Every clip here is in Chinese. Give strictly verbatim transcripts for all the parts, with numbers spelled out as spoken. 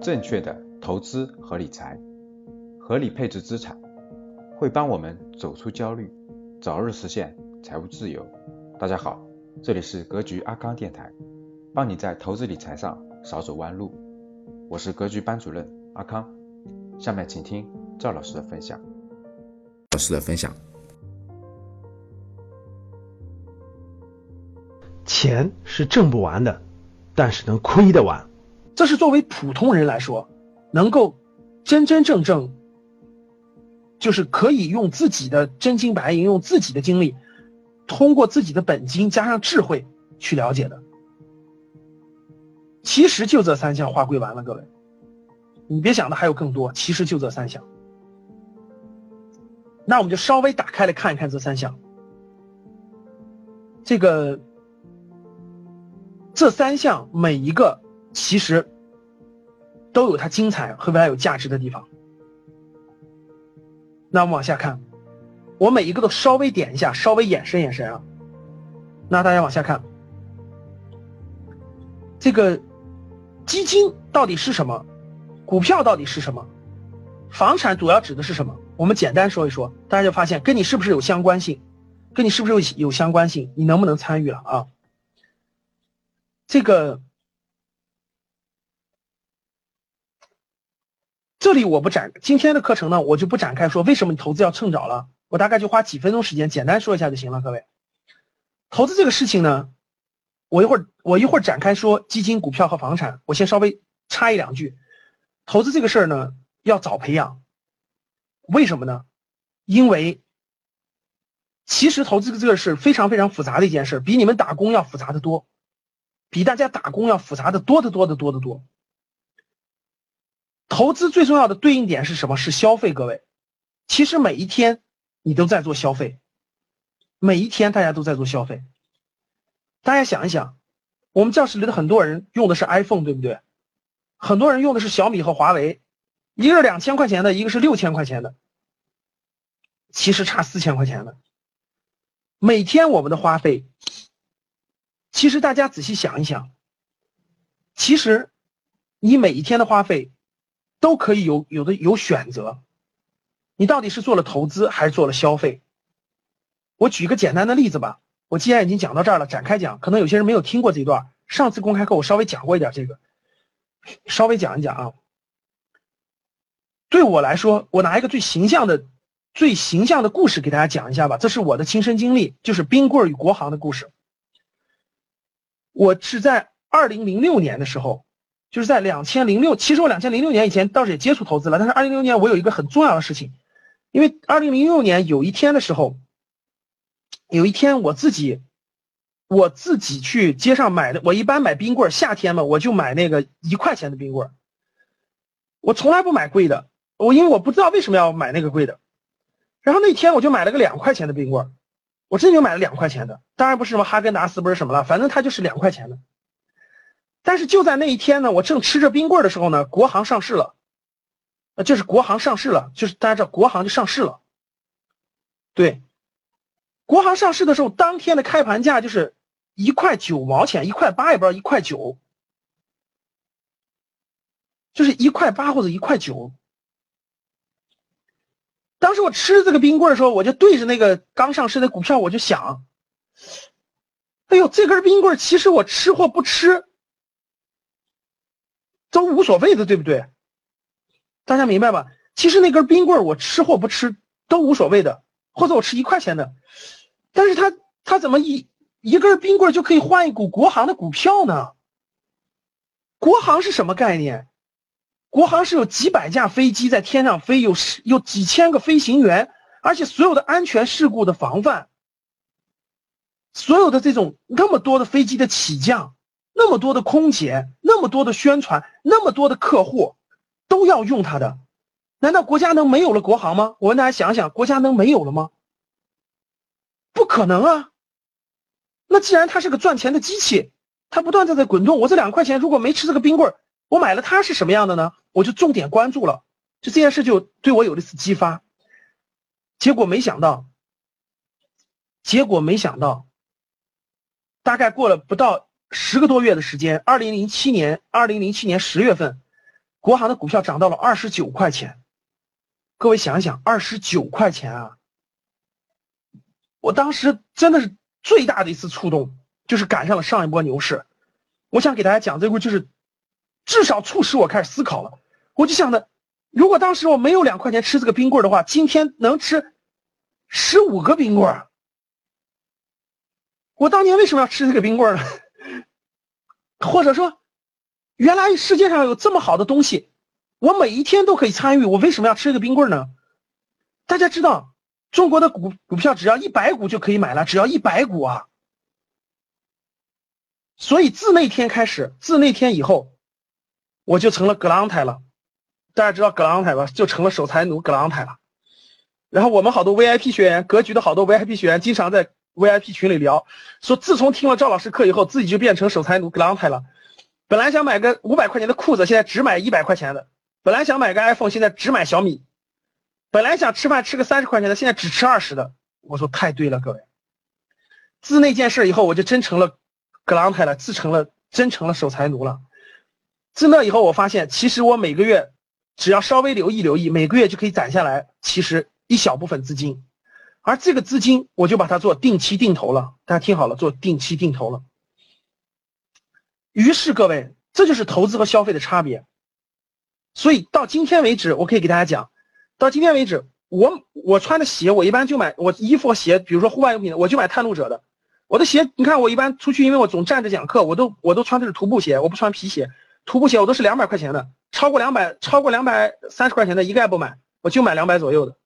正确的投资和理财，合理配置资产，会帮我们走出焦虑，早日实现财务自由。大家好，这里是格局阿康电台，帮你在投资理财上少走弯路。我是格局班主任阿康，下面请听赵老师的分享。老师的分享，钱是挣不完的，但是能亏得完。这是作为普通人来说，能够真真正正就是可以用自己的真金白银，用自己的精力，通过自己的本金加上智慧去了解的，其实就这三项话归完了。各位，你别想的还有更多，其实就这三项。那我们就稍微打开来看一看这三项。这个这三项每一个其实都有它精彩和它有价值的地方。那我们往下看，我每一个都稍微点一下，稍微延伸延伸啊。那大家往下看，这个基金到底是什么？股票到底是什么？房产主要指的是什么？我们简单说一说，大家就发现跟你是不是有相关性，跟你是不是有相关性，你能不能参与了啊？这个这里我不展，今天的课程呢，我就不展开说为什么你投资要趁早了，我大概就花几分钟时间简单说一下就行了。各位，投资这个事情呢，我一会儿我一会儿展开说基金、股票和房产，我先稍微插一两句。投资这个事儿呢，要早培养，为什么呢？因为其实投资这个事非常非常复杂的一件事，比你们打工要复杂的多，比大家打工要复杂的多的多的多的多。投资最重要的对应点是什么？是消费。各位，其实每一天你都在做消费，每一天大家都在做消费。大家想一想，我们教室里的很多人用的是 iPhone， 对不对？很多人用的是小米和华为，一个是两千块钱的，一个是六千块钱的，其实差四千块钱的。每天我们的花费，其实大家仔细想一想，其实你每一天的花费都可以有有的有选择，你到底是做了投资还是做了消费？我举一个简单的例子吧，我既然已经讲到这儿了，展开讲，可能有些人没有听过这一段，上次公开课我稍微讲过一点这个，稍微讲一讲啊。对我来说，我拿一个最形象的、最形象的故事给大家讲一下吧，这是我的亲身经历，就是冰棍与国航的故事。我是在二零零六年的时候，就是在二零零六，其实我二零零六年以前倒是也接触投资了，但是二零零六年我有一个很重要的事情，因为二零零六年有一天的时候，有一天我自己我自己去街上买的，我一般买冰棍，夏天嘛，我就买那个一块钱的冰棍，我从来不买贵的，我因为我不知道为什么要买那个贵的。然后那天我就买了个两块钱的冰棍，我真的就买了两块钱的，当然不是什么哈根达斯不是什么了，反正它就是两块钱的。但是就在那一天呢，我正吃着冰棍的时候呢，国航上市了，呃，就是国航上市了，就是大家知道国航就上市了。对，国航上市的时候，当天的开盘价就是一块九毛钱，一块八也不知道，一块九，就是一块八或者一块九。当时我吃这个冰棍的时候，我就对着那个刚上市的股票，我就想，哎呦，这根冰棍其实我吃或不吃都无所谓的，对不对？大家明白吧？其实那根冰棍我吃或不吃都无所谓的，或者我吃一块钱的，但是他他怎么一一根冰棍就可以换一股国航的股票呢？国航是什么概念？国航是有几百架飞机在天上飞，有有几千个飞行员，而且所有的安全事故的防范，所有的这种那么多的飞机的起降，那么多的空姐，那么多的宣传，那么多的客户都要用它的，难道国家能没有了国航吗？我问大家想想，国家能没有了吗？不可能啊。那既然它是个赚钱的机器，它不断的在滚动，我这两块钱如果没吃这个冰棍，我买了它是什么样的呢？我就重点关注了，就这件事就对我有了一次激发。结果没想到结果没想到大概过了不到十个多月的时间，二零零七年，二零零七年十月份，国航的股票涨到了二十九块钱。各位想想，二十九块钱啊！我当时真的是最大的一次触动，就是赶上了上一波牛市。我想给大家讲这个，就是至少促使我开始思考了。我就想着，如果当时我没有两块钱吃这个冰棍的话，今天能吃十五个冰棍。我当年为什么要吃这个冰棍呢？或者说，原来世界上有这么好的东西，我每一天都可以参与，我为什么要吃这个冰棍呢？大家知道，中国的股股票只要一百股就可以买了，只要一百股啊。所以自那天开始，自那天以后，我就成了葛朗台了。大家知道葛朗台吧？就成了守财奴葛朗台了。然后我们好多 V I P 学员，格局的好多 V I P 学员，经常在 V I P 群里聊，说自从听了赵老师课以后，自己就变成守财奴葛朗台了。本来想买个五百块钱的裤子，现在只买一百块钱的。本来想买个 iPhone， 现在只买小米。本来想吃饭吃个三十块钱的，现在只吃二十的。我说太对了，各位。自那件事以后，我就真成了葛朗台了，自成了真成了守财奴了。自那以后，我发现其实我每个月只要稍微留意留意，每个月就可以攒下来其实一小部分资金，而这个资金我就把它做定期定投了。大家听好了，做定期定投了。于是各位，这就是投资和消费的差别。所以到今天为止，我可以给大家讲，到今天为止，我我穿的鞋，我一般就买，我衣服和鞋，比如说户外用品的，我就买探路者的。我的鞋，你看我一般出去，因为我总站着讲课，我都我都穿的是徒步鞋，我不穿皮鞋。徒步鞋我都是两百块钱的，超过两百，超过两百三十块钱的一概不买，我就买两百左右的。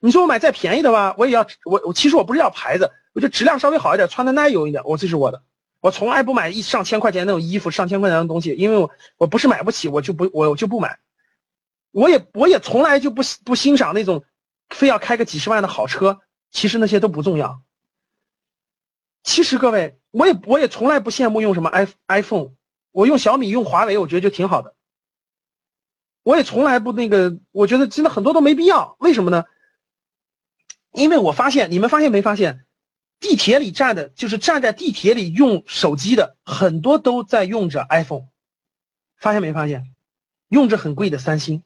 你说我买再便宜的吧，我也要我我其实我不是要牌子，我就质量稍微好一点，穿的耐用一点，我这是我的。我从来不买一上千块钱那种衣服，上千块钱的东西，因为我我不是买不起，我就不我就不买。我也我也从来就不不欣赏那种非要开个几十万的好车，其实那些都不重要。其实各位，我也我也从来不羡慕用什么 iPhone， 我用小米用华为，我觉得就挺好的。我也从来不那个，我觉得真的很多都没必要。为什么呢？因为我发现，你们发现没发现，地铁里站的就是站在地铁里用手机的很多都在用着 iPhone， 发现没发现？用着很贵的三星。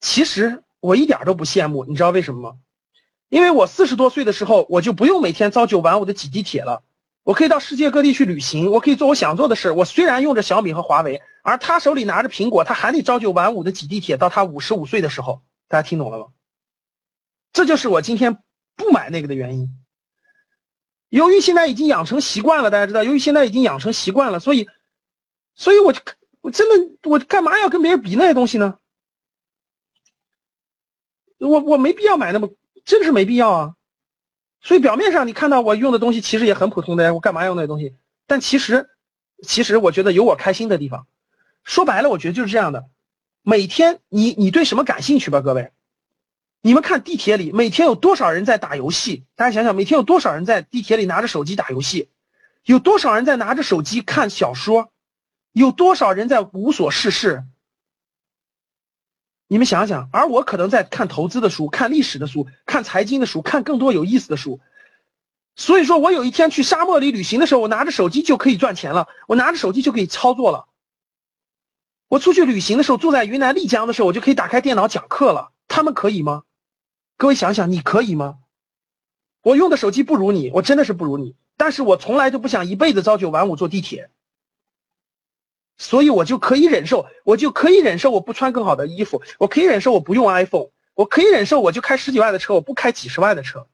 其实我一点都不羡慕，你知道为什么吗？因为我四十多岁的时候，我就不用每天朝九晚五的挤地铁了，我可以到世界各地去旅行，我可以做我想做的事。我虽然用着小米和华为，而他手里拿着苹果，他还得朝九晚五的挤地铁到他五十五岁的时候。大家听懂了吗？这就是我今天不买那个的原因。由于现在已经养成习惯了，大家知道，由于现在已经养成习惯了，所以，所以我就我真的我干嘛要跟别人比那些东西呢？我我没必要买那么，真是没必要啊。所以表面上你看到我用的东西其实也很普通的，我干嘛用那些东西？但其实，其实我觉得有我开心的地方。说白了，我觉得就是这样的。每天你你对什么感兴趣吧，各位。你们看地铁里每天有多少人在打游戏？大家想想，每天有多少人在地铁里拿着手机打游戏？有多少人在拿着手机看小说？有多少人在无所事事？你们想想，而我可能在看投资的书、看历史的书、看财经的书、看更多有意思的书。所以说我有一天去沙漠里旅行的时候，我拿着手机就可以赚钱了，我拿着手机就可以操作了。我出去旅行的时候，住在云南丽江的时候，我就可以打开电脑讲课了。他们可以吗？各位想想，你可以吗？我用的手机不如你，我真的是不如你，但是我从来都不想一辈子朝九晚五坐地铁，所以我就可以忍受，我就可以忍受我不穿更好的衣服，我可以忍受我不用 iPhone， 我可以忍受我就开十几万的车，我不开几十万的车，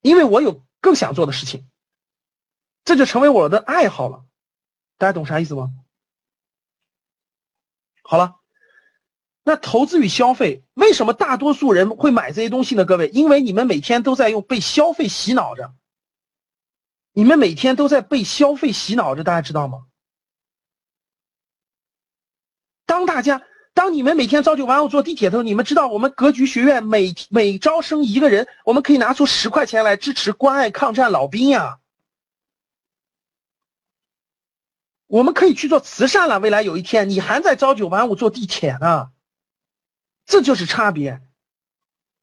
因为我有更想做的事情，这就成为我的爱好了。大家懂啥意思吗？好了。那投资与消费，为什么大多数人会买这些东西呢？各位，因为你们每天都在用被消费洗脑着，你们每天都在被消费洗脑着，大家知道吗？当大家，当你们每天朝九晚五坐地铁的时候，你们知道我们格局学院每每招生一个人，我们可以拿出十块钱来支持关爱抗战老兵呀。我们可以去做慈善了，未来有一天，你还在朝九晚五坐地铁呢。这就是差别。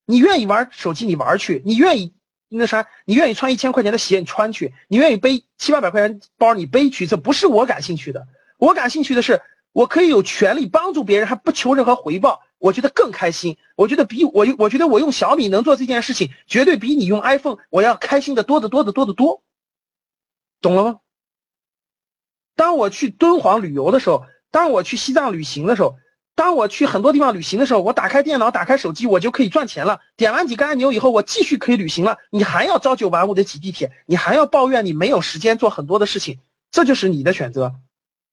你愿意玩手机，你玩去；你愿意那啥，你愿意穿一千块钱的鞋，你穿去；你愿意背七八百块钱包，你背去。这不是我感兴趣的，我感兴趣的是我可以有权利帮助别人，还不求任何回报，我觉得更开心。我觉得比我我觉得我用小米能做这件事情，绝对比你用 iPhone 我要开心的多得多得多得多。懂了吗？当我去敦煌旅游的时候，当我去西藏旅行的时候，当我去很多地方旅行的时候，我打开电脑，打开手机，我就可以赚钱了。点完几个按钮以后，我继续可以旅行了。你还要朝九晚五的挤地铁，你还要抱怨你没有时间做很多的事情，这就是你的选择。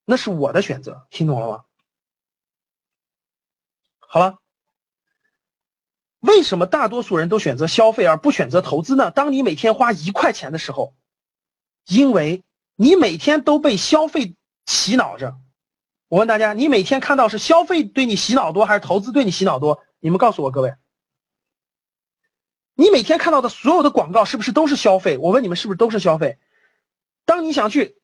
那是我的选择，听懂了吗？好了，为什么大多数人都选择消费而不选择投资呢？当你每天花一块钱的时候，因为你每天都被消费洗脑着。我问大家，你每天看到是消费对你洗脑多还是投资对你洗脑多？你们告诉我各位，你每天看到的所有的广告是不是都是消费？我问你们，是不是都是消费？当你想去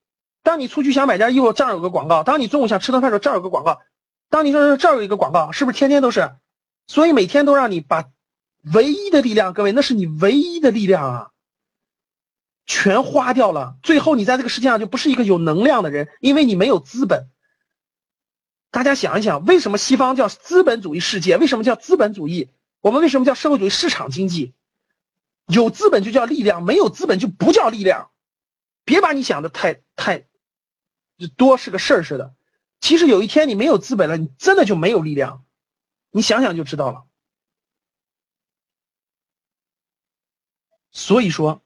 当你出去想买件衣服，这儿有个广告；当你中午想吃顿饭的时候，这儿有个广告；当你说这儿有一个广告，是不是天天都是？所以每天都让你把唯一的力量，各位，那是你唯一的力量啊，全花掉了。最后你在这个世界上就不是一个有能量的人，因为你没有资本。大家想一想，为什么西方叫资本主义世界？为什么叫资本主义？我们为什么叫社会主义市场经济？有资本就叫力量，没有资本就不叫力量。别把你想的太太多是个事儿似的，其实有一天你没有资本了，你真的就没有力量，你想想就知道了。所以说，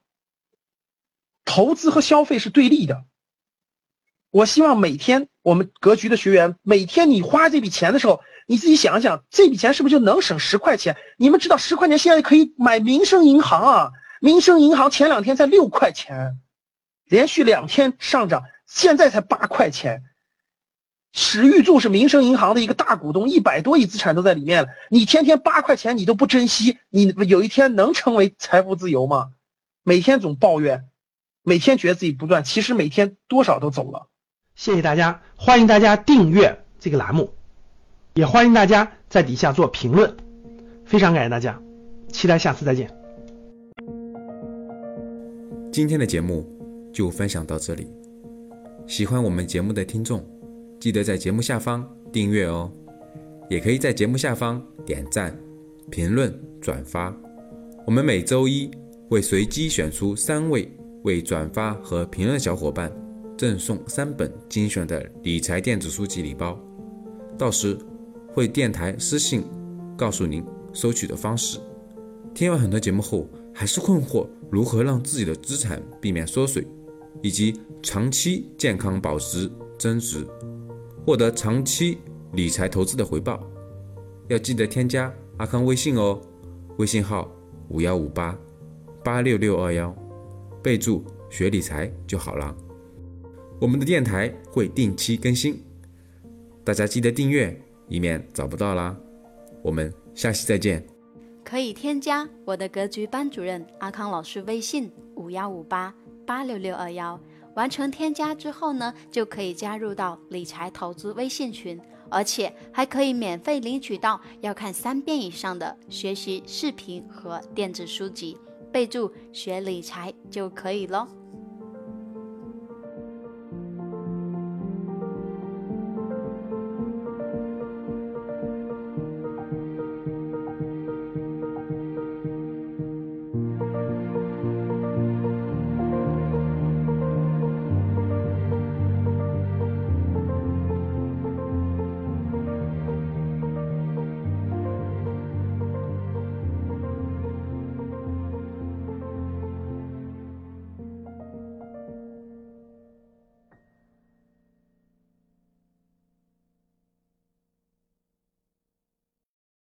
投资和消费是对立的。我希望每天我们格局的学员，每天你花这笔钱的时候，你自己想想，这笔钱是不是就能省十块钱？你们知道十块钱现在可以买民生银行啊，民生银行前两天才六块钱，连续两天上涨。现在才八块钱，史玉柱是民生银行的一个大股东，一百多亿资产都在里面了。你天天八块钱你都不珍惜，你有一天能成为财富自由吗？每天总抱怨，每天觉得自己不赚，其实每天多少都走了。谢谢大家，欢迎大家订阅这个栏目，也欢迎大家在底下做评论，非常感谢大家，期待下次再见。今天的节目就分享到这里。喜欢我们节目的听众，记得在节目下方订阅哦，也可以在节目下方点赞、评论、转发。我们每周一会随机选出三位为转发和评论小伙伴赠送三本精选的理财电子书籍礼包，到时会电台私信告诉您收取的方式。听完很多节目后，还是困惑如何让自己的资产避免缩水，以及长期健康保值增值，获得长期理财投资的回报，要记得添加阿康微信哦，微信号五一五八八六六二一，备注学理财就好了。我们的电台会定期更新，大家记得订阅，以免找不到啦。我们下期再见。可以添加我的格局班主任阿康老师微信五一五八八六六二一，完成添加之后呢，就可以加入到理财投资微信群，而且还可以免费领取到要看三遍以上的学习视频和电子书籍，备注学理财就可以咯。